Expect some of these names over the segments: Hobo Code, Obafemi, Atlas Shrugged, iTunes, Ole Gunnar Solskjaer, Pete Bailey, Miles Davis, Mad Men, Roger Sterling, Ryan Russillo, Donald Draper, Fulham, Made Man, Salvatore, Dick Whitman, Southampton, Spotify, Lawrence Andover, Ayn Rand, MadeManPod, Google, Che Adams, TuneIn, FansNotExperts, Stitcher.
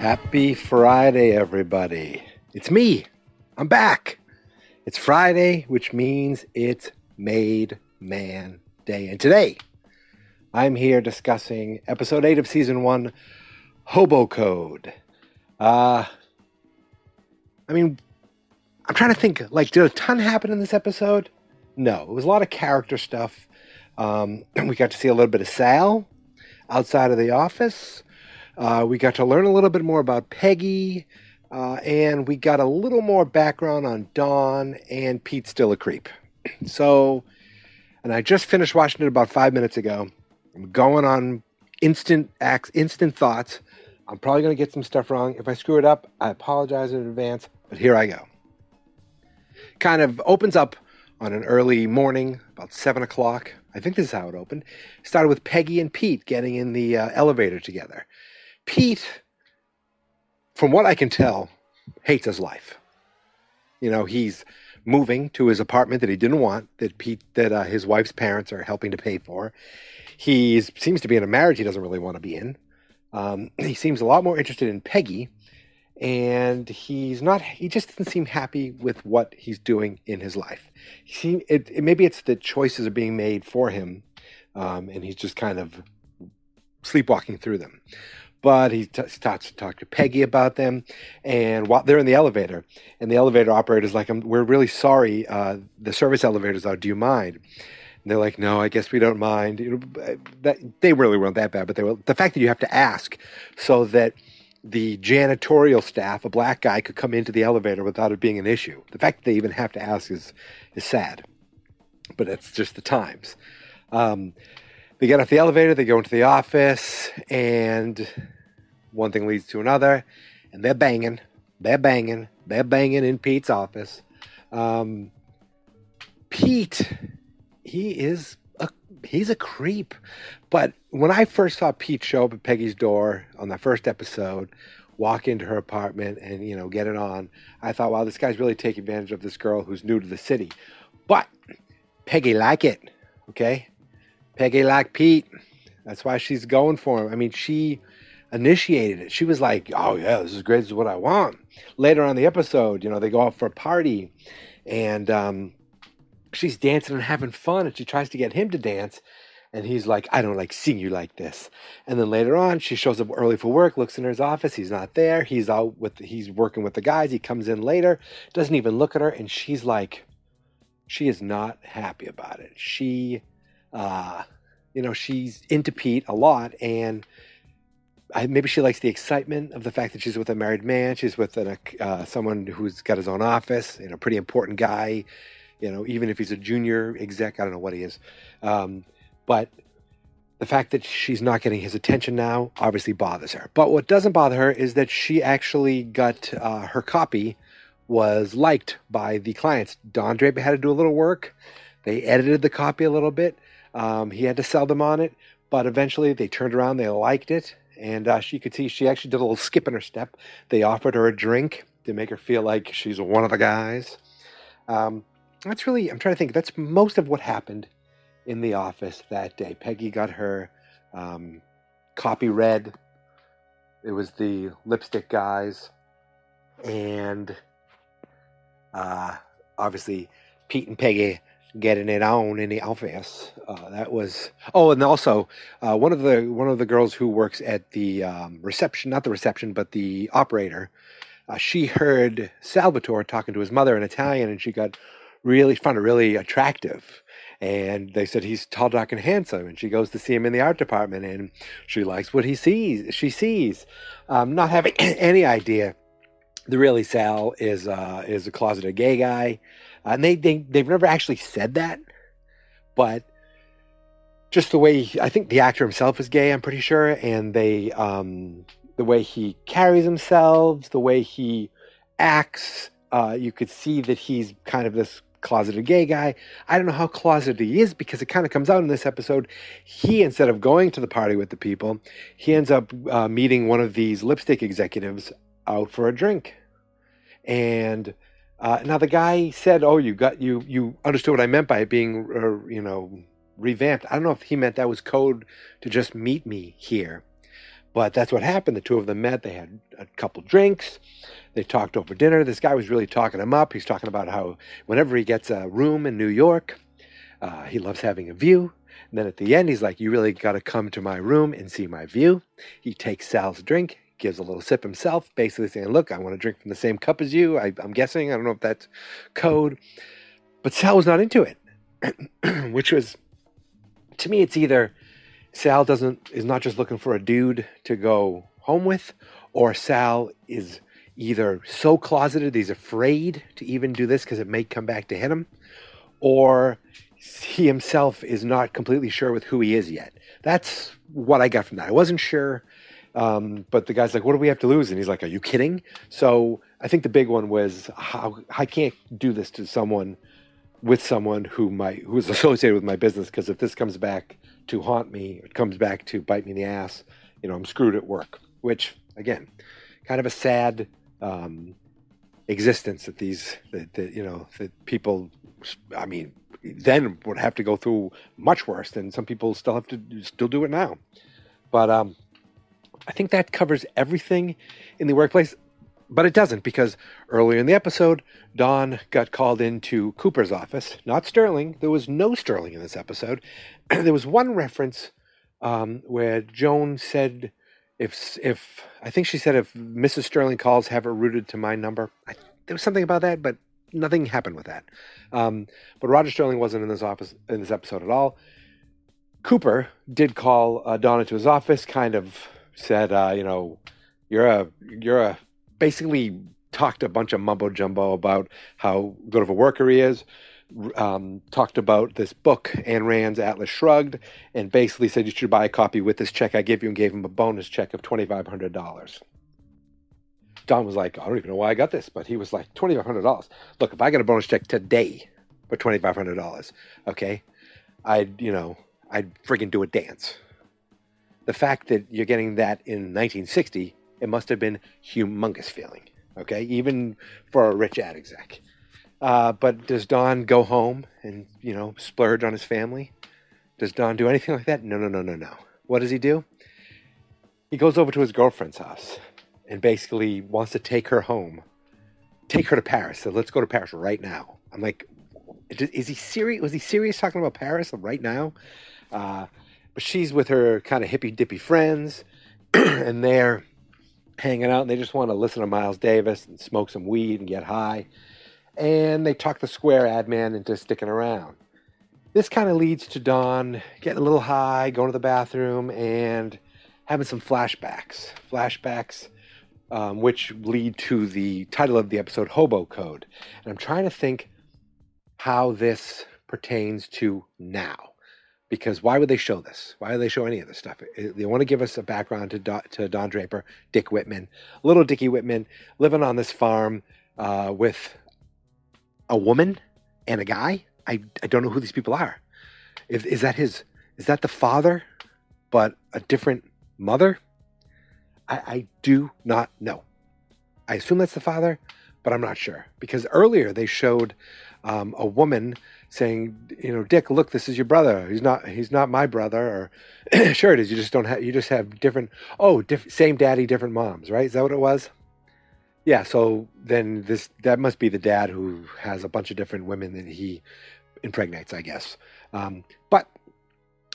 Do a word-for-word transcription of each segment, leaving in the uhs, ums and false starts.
Happy Friday, everybody. It's me. I'm back. It's Friday, which means it's Made Man Day. And today, I'm here discussing episode eight of season one, Hobo Code. Uh, I mean, I'm trying to think, like, did a ton happen in this episode? No, it was a lot of character stuff. Um, we got to see a little bit of Sal outside of the office. Uh, we got to learn a little bit more about Peggy, uh, and we got a little more background on Dawn and Pete's still a creep. So, and I just finished watching it about five minutes ago. I'm going on instant acts, instant thoughts. I'm probably going to get some stuff wrong. If I screw it up, I apologize in advance, but here I go. Kind of opens up on an early morning, about seven o'clock. I think this is how it opened. Started with Peggy and Pete getting in the uh, elevator together. Pete, from what I can tell, hates his life. You know, he's moving to his apartment that he didn't want, that Pete, that uh, his wife's parents are helping to pay for. He seems to be in a marriage he doesn't really want to be in. Um, he seems a lot more interested in Peggy, and he's not. He just doesn't seem happy with what he's doing in his life. He seem, it, it, maybe it's the choices are being made for him, um, and he's just kind of sleepwalking through them. But he t- starts to talk to Peggy about them, and while they're in the elevator, and the elevator operator's like, I'm, we're really sorry, uh, the service elevators are, do you mind? And they're like, no, I guess we don't mind. You know, that, they really weren't that bad, but they were, the fact that you have to ask so that the janitorial staff, a black guy, could come into the elevator without it being an issue. The fact that they even have to ask is is sad, but it's just the times. Um They get off the elevator, they go into the office, and one thing leads to another, and they're banging, they're banging, they're banging in Pete's office. Um, Pete, he is a, he's a creep. But when I first saw Pete show up at Peggy's door on that first episode, walk into her apartment and, you know, get it on, I thought, wow, this guy's really taking advantage of this girl who's new to the city. But Peggy like it, okay? Peggy liked Pete. That's why she's going for him. I mean, she initiated it. She was like, oh, yeah, this is great. This is what I want. Later on in the episode, you know, they go out for a party, and um, she's dancing and having fun, and she tries to get him to dance, and he's like, I don't like seeing you like this. And then later on, she shows up early for work, looks in his office. He's not there. He's out with, he's working with the guys. He comes in later, doesn't even look at her, and she's like, she is not happy about it. She... Uh, you know, she's into Pete a lot, and I, maybe she likes the excitement of the fact that she's with a married man. She's with an, uh, someone who's got his own office, and a pretty important guy, you know, even if he's a junior exec, I don't know what he is. Um, but the fact that she's not getting his attention now obviously bothers her. But what doesn't bother her is that she actually got, uh, her copy was liked by the clients. Don Draper had to do a little work. They edited the copy a little bit. Um, he had to sell them on it, but eventually they turned around, they liked it, and uh, she could see she actually did a little skip in her step. They offered her a drink to make her feel like she's one of the guys. Um, that's really, I'm trying to think, that's most of what happened in the office that day. Peggy got her um, copy read. It was the lipstick guys, and uh, obviously Pete and Peggy getting it on in the office. Uh, that was oh, and also uh, one of the one of the girls who works at the um, reception, not the reception, but the operator. Uh, she heard Salvatore talking to his mother in Italian, and she got really found it really attractive. And they said he's tall, dark, and handsome. And she goes to see him in the art department, and she likes what he sees. She sees, um, not having any idea that really Sal is uh, is a closeted gay guy. Uh, and they, they, they've never actually said that, but just the way, he, I think the actor himself is gay, I'm pretty sure, and they, um, the way he carries himself, the way he acts, uh, you could see that he's kind of this closeted gay guy. I don't know how closeted he is, because it kind of comes out in this episode. He, instead of going to the party with the people, he ends up uh, meeting one of these lipstick executives out for a drink, and... Uh, now the guy said, "Oh, you got you you understood what I meant by it being, uh, you know, revamped." I don't know if he meant that was code to just meet me here, But that's what happened. The two of them met. They had a couple drinks. They talked over dinner. This guy was really talking him up. He's talking about how whenever he gets a room in New York, uh, he loves having a view. And then at the end, he's like, you really got to come to my room and see my view. He takes Sal's drink, gives a little sip himself, basically saying, look, I want to drink from the same cup as you. I, I'm guessing. I don't know if that's code. But Sal was not into it, which was, to me, it's either Sal doesn't is not just looking for a dude to go home with, or Sal is either so closeted he's afraid to even do this because it may come back to hit him, or he himself is not completely sure with who he is yet. That's what I got from that. I wasn't sure, um, but the guy's like, what do we have to lose? And he's like, are you kidding? So I think the big one was, how I can't do this to someone with someone who my who's associated with my business, because if this comes back to haunt me, it comes back to bite me in the ass, you know, I'm screwed at work. Which, again, kind of a sad um, existence that these, that, that you know, that people, I mean, then would have to go through much worse, than some people still have to still do it now. But um, I think that covers everything in the workplace. But it doesn't, because earlier in the episode, Don got called into Cooper's office, not Sterling. There was no Sterling in this episode. There was one reference um, where Joan said, if, if I think she said, if Missus Sterling calls, have her routed to my number. I, there was something about that, but nothing happened with that. Um, but Roger Sterling wasn't in this office in this episode at all. Cooper did call uh, Don into his office, kind of said, uh, you know, you're a, you're a, basically talked a bunch of mumbo jumbo about how good of a worker he is, um, talked about this book, Ayn Rand's Atlas Shrugged, and basically said you should buy a copy with this check I give you, and gave him a bonus check of twenty-five hundred dollars. Don was like, I don't even know why I got this, but he was like, twenty-five hundred dollars. Look, if I got a bonus check today for twenty-five hundred dollars, okay, I'd, you know, I'd friggin' do a dance. The fact that you're getting that in nineteen sixty, it must have been humongous feeling, okay? Even for a rich ad exec. Uh, but does Don go home and, you know, splurge on his family? Does Don do anything like that? No, no, no, no, no. What does he do? He goes over to his girlfriend's house and basically wants to take her home. Take her to Paris. So let's go to Paris right now. I'm like, is he serious? Was he serious talking about Paris right now? Uh, but she's with her kind of hippy-dippy friends, and they're hanging out, and they just want to listen to Miles Davis and smoke some weed and get high. And they talk the square ad man into sticking around. This kind of leads to Don getting a little high, going to the bathroom, and having some flashbacks. Flashbacks, um, which lead to the title of the episode, Hobo Code. And I'm trying to think how this pertains to now. Because why would they show this? Why would they show any of this stuff? They want to give us a background to Don, to Don Draper, Dick Whitman, little Dickie Whitman, living on this farm uh, with a woman and a guy. I, I don't know who these people are. Is, is that his? Is that the father, but a different mother? I, I do not know. I assume that's the father, but I'm not sure. Because earlier they showed um, a woman saying, you know, Dick, look, this is your brother. He's not, he's not my brother. Or sure it is. You just don't have, you just have different, oh, diff- same daddy, different moms, right? Is that what it was? Yeah. So then this, that must be the dad who has a bunch of different women that he impregnates, I guess. Um, but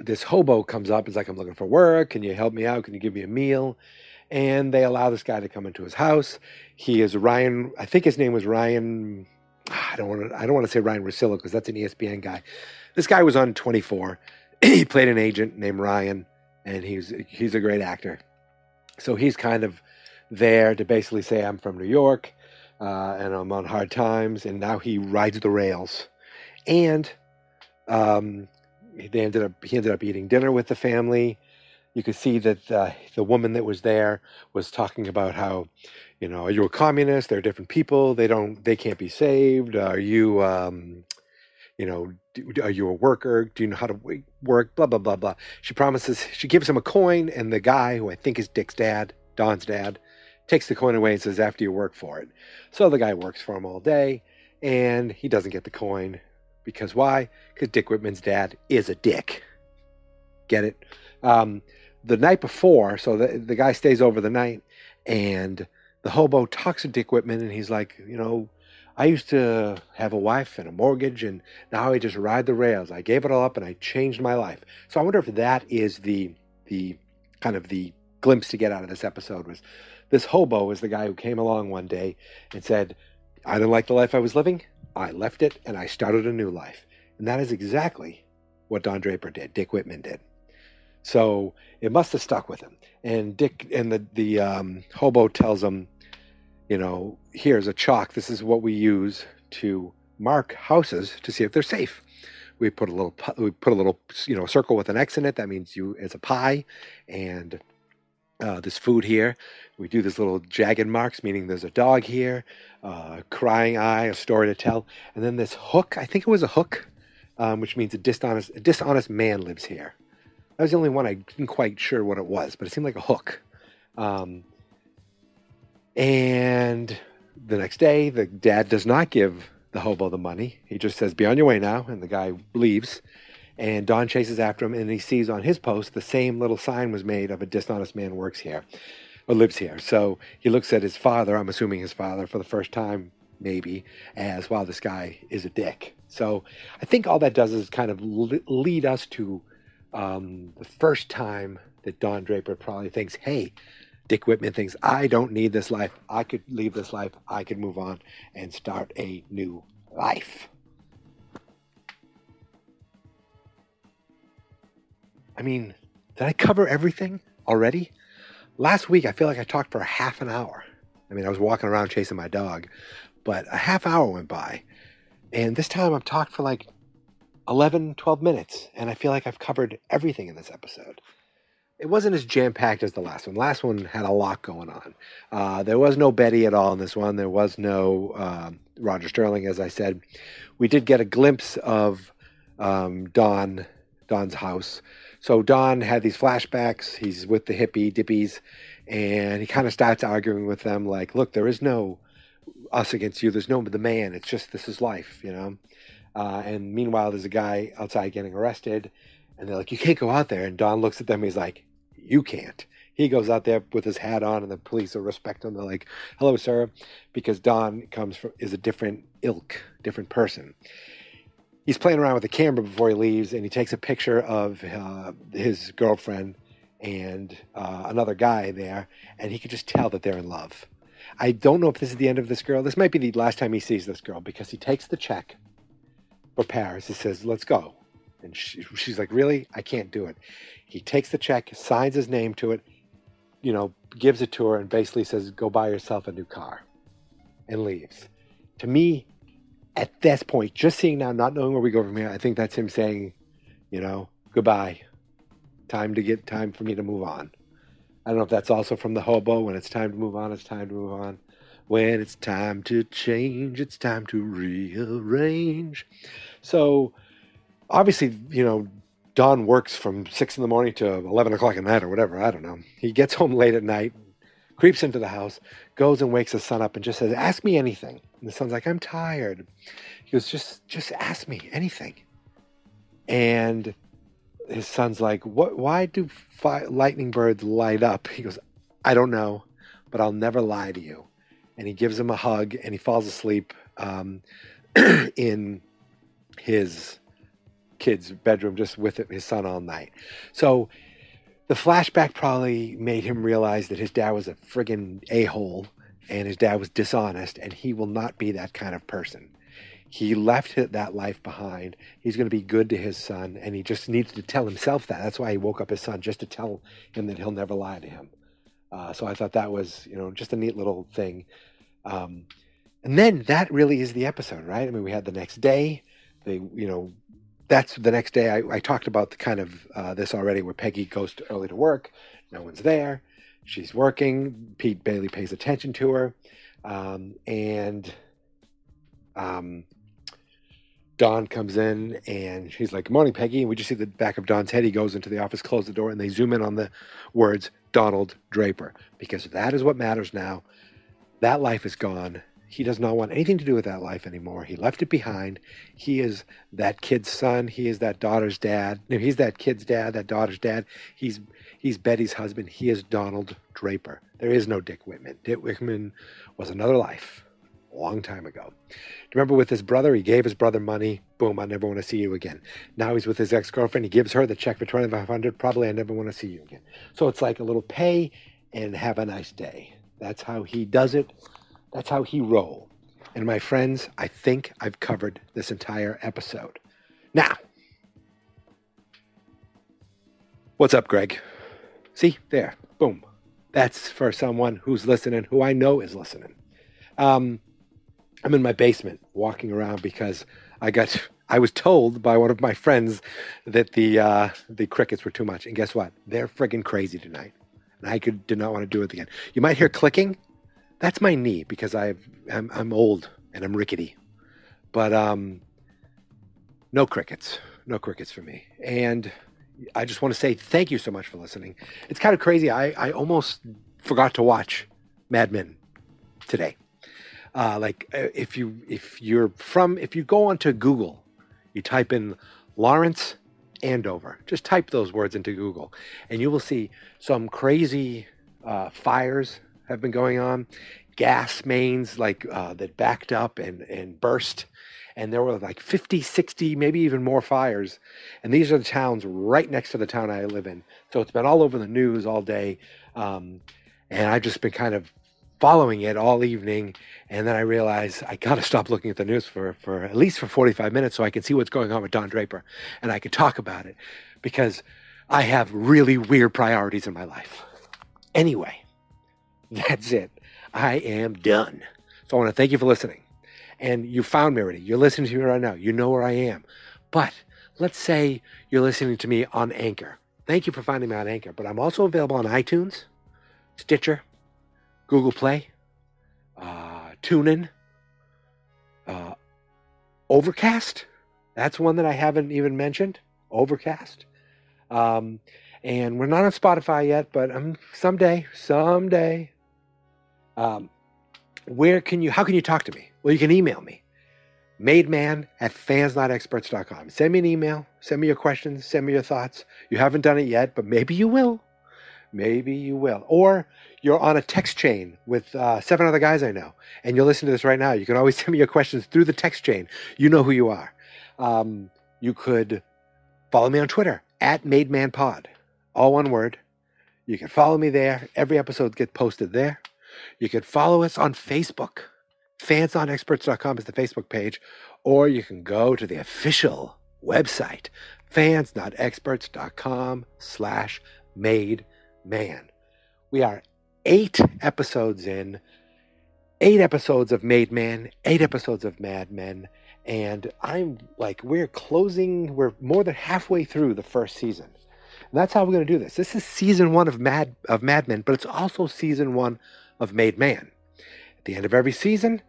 this hobo comes up. It's like, I'm looking for work. Can you help me out? Can you give me a meal? And they allow this guy to come into his house. He is Ryan. I think his name was Ryan. I don't want to. I don't want to say Ryan Russillo, because that's an E S P N guy. This guy was on twenty-four. He played an agent named Ryan, and he's he's a great actor. So he's kind of there to basically say, I'm from New York, uh, and I'm on hard times. And now he rides the rails, and um, they ended up. He ended up eating dinner with the family. You could see that uh, the woman that was there was talking about how, you know, are you a communist? They're different people. They don't, they can't be saved. Are you, um, you know, do, are you a worker? Do you know how to work? Blah, blah, blah, blah. She promises, she gives him a coin, and the guy, who I think is Dick's dad, Don's dad, takes the coin away and says, after you work for it. So the guy works for him all day, and he doesn't get the coin. Because why? Because Dick Whitman's dad is a dick. Get it? Um, the night before, so the, the guy stays over the night, and the hobo talks to Dick Whitman, and he's like, you know, I used to have a wife and a mortgage, and now I just ride the rails. I gave it all up, and I changed my life. So I wonder if that is the the kind of the glimpse to get out of this episode, was this hobo is the guy who came along one day and said, I didn't like the life I was living. I left it, and I started a new life. And that is exactly what Don Draper did, Dick Whitman did. So it must have stuck with him. And Dick and the, the um, hobo tells him, you know, here's a chalk. This is what we use to mark houses to see if they're safe. We put a little, we put a little, you know, circle with an X in it. That means you, it's a pie, and uh, this food here. We do this little jagged marks, meaning there's a dog here, uh, crying eye, a story to tell, and then this hook. I think it was a hook, um, which means a dishonest, a dishonest man lives here. That was the only one I wasn't quite sure what it was, but it seemed like a hook. Um, And the next day, the dad does not give the hobo the money. He just says, be on your way now. And the guy leaves. And Don chases after him. And he sees on his post the same little sign was made of a dishonest man works here or lives here. So he looks at his father, I'm assuming his father, for the first time, maybe, as, wow, this guy is a dick. So I think all that does is kind of lead us to um, the first time that Don Draper probably thinks, hey, Dick Whitman thinks, I don't need this life. I could leave this life. I could move on and start a new life. I mean, did I cover everything already? Last week, I feel like I talked for a half an hour. I mean, I was walking around chasing my dog, but a half hour went by. And this time I've talked for like eleven, twelve minutes. And I feel like I've covered everything in this episode. It wasn't as jam-packed as the last one. Last one had a lot going on. Uh, there was no Betty at all in this one. There was no uh, Roger Sterling, as I said. We did get a glimpse of um, Don, Don's house. So Don had these flashbacks. He's with the hippie dippies, and he kind of starts arguing with them like, look, there is no us against you. There's no the man. It's just this is life, you know. Uh, and meanwhile, there's a guy outside getting arrested, and they're like, you can't go out there. And Don looks at them. He's like, you can't. He goes out there with his hat on, and the police will respect him. They're like, hello, sir, because Don comes from is a different ilk, different person. He's playing around with the camera before he leaves, and he takes a picture of uh, his girlfriend and uh, another guy there, and he could just tell that they're in love. I don't know if this is the end of this girl. This might be the last time he sees this girl, because he takes the check for Paris. He says, let's go. And she, she's like, really? I can't do it. He takes the check, signs his name to it, you know, gives it to her, and basically says, go buy yourself a new car, and leaves. To me, at this point, just seeing now, not knowing where we go from here, I think that's him saying, you know, goodbye. Time to get time for me to move on. I don't know if that's also from the hobo. When it's time to move on, it's time to move on. When it's time to change, it's time to rearrange. So obviously, you know, Don works from six in the morning to eleven o'clock at night or whatever. I don't know. He gets home late at night, creeps into the house, goes and wakes his son up and just says, ask me anything. And the son's like, I'm tired. He goes, just, just ask me anything. And his son's like, what, why do fi- lightning birds light up? He goes, I don't know, but I'll never lie to you. And he gives him a hug and he falls asleep um, in his kid's bedroom, just with his son all night. So the flashback probably made him realize that his dad was a friggin' a-hole and his dad was dishonest, and he will not be that kind of person. He left that life behind. He's going to be good to his son, and he just needs to tell himself that. That's why he woke up his son, just to tell him that he'll never lie to him. Uh, so I thought that was, you know, just a neat little thing. Um, and then that really is the episode, right? I mean, we had the next day, they, you know, that's the next day. I, I talked about the kind of uh, this already, where Peggy goes to early to work. No one's there. She's working. Pete Bailey pays attention to her. Um, and um, Don comes in and she's like, good morning, Peggy. And we just see the back of Don's head. He goes into the office, closes the door, and they zoom in on the words Donald Draper, because that is what matters now. That life is gone. He does not want anything to do with that life anymore. He left it behind. He is that kid's son. He is that daughter's dad. No, he's that kid's dad, that daughter's dad. He's he's Betty's husband. He is Donald Draper. There is no Dick Whitman. Dick Whitman was another life a long time ago. Remember with his brother, he gave his brother money. Boom, I never want to see you again. Now he's with his ex-girlfriend. He gives her the check for twenty-five hundred dollars. Probably I never want to see you again. So it's like a little pay and have a nice day. That's how he does it. That's how he roll. And my friends, I think I've covered this entire episode. Now, what's up, Greg? See, there, boom. That's for someone who's listening, who I know is listening. Um, I'm in my basement walking around because I got... I was told by one of my friends that the uh, the crickets were too much. And guess what? They're friggin' crazy tonight. And I could did not want to do it again. You might hear clicking. That's my knee because I've, I'm I'm old and I'm rickety, but um, no crickets, no crickets for me. And I just want to say thank you so much for listening. It's kind of crazy. I, I almost forgot to watch Mad Men today. Uh, like if you if you're from if you go onto Google, you type in Lawrence Andover. Just type those words into Google, and you will see some crazy uh, fires have been going on, gas mains like uh, that backed up and, and burst. And there were like fifty, sixty, maybe even more fires. And these are the towns right next to the town I live in. So it's been all over the news all day. Um, and I've just been kind of following it all evening. And then I realized I got to stop looking at the news for, for at least for forty-five minutes so I can see what's going on with Don Draper. And I can talk about it because I have really weird priorities in my life. Anyway. That's it. I am done. So I want to thank you for listening. And you found me already. You're listening to me right now. You know where I am. But let's say you're listening to me on Anchor. Thank you for finding me on Anchor. But I'm also available on iTunes, Stitcher, Google Play, uh, TuneIn, uh, Overcast. That's one that I haven't even mentioned. Overcast. Um, and we're not on Spotify yet, but um, someday, someday... Um, where can you, how can you talk to me? Well, you can email me, mademan at fans not experts dot com. Send me an email, send me your questions, send me your thoughts. You haven't done it yet, but maybe you will. Maybe you will. Or you're on a text chain with uh, seven other guys I know, and you're listening to this right now. You can always send me your questions through the text chain. You know who you are. Um, you could follow me on Twitter, at MadeManPod, all one word. You can follow me there. Every episode gets posted there. You can follow us on Facebook. fans not experts dot com is the Facebook page. Or you can go to the official website, fans not experts dot com slash made man. We are eight episodes in, eight episodes of Made Man, eight episodes of Mad Men. And I'm like, we're closing, we're more than halfway through the first season. And that's how we're going to do this. This is season one of Mad, of Mad Men, but it's also season one of Made Man. At the end of every season,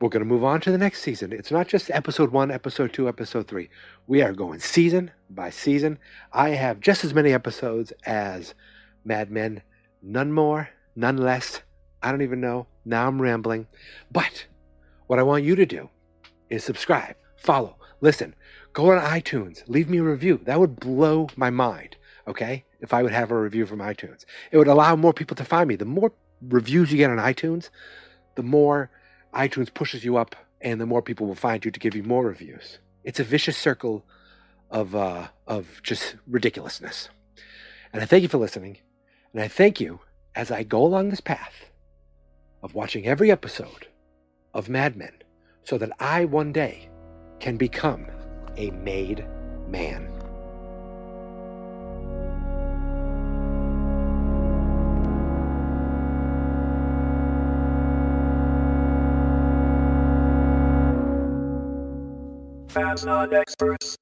we're going to move on to the next season. It's not just episode one, episode two, episode three. We are going season by season. I have just as many episodes as Mad Men. None more, none less. I don't even know. Now I'm rambling. But what I want you to do is subscribe, follow, listen. Go on iTunes. Leave me a review. That would blow my mind, okay, if I would have a review from iTunes. It would allow more people to find me. The more reviews you get on iTunes, the more iTunes pushes you up and the more people will find you to give you more reviews. It's a vicious circle of uh, of just ridiculousness. And I thank you for listening. And I thank you as I go along this path of watching every episode of Mad Men so that I one day can become a made man. Fans Not Experts.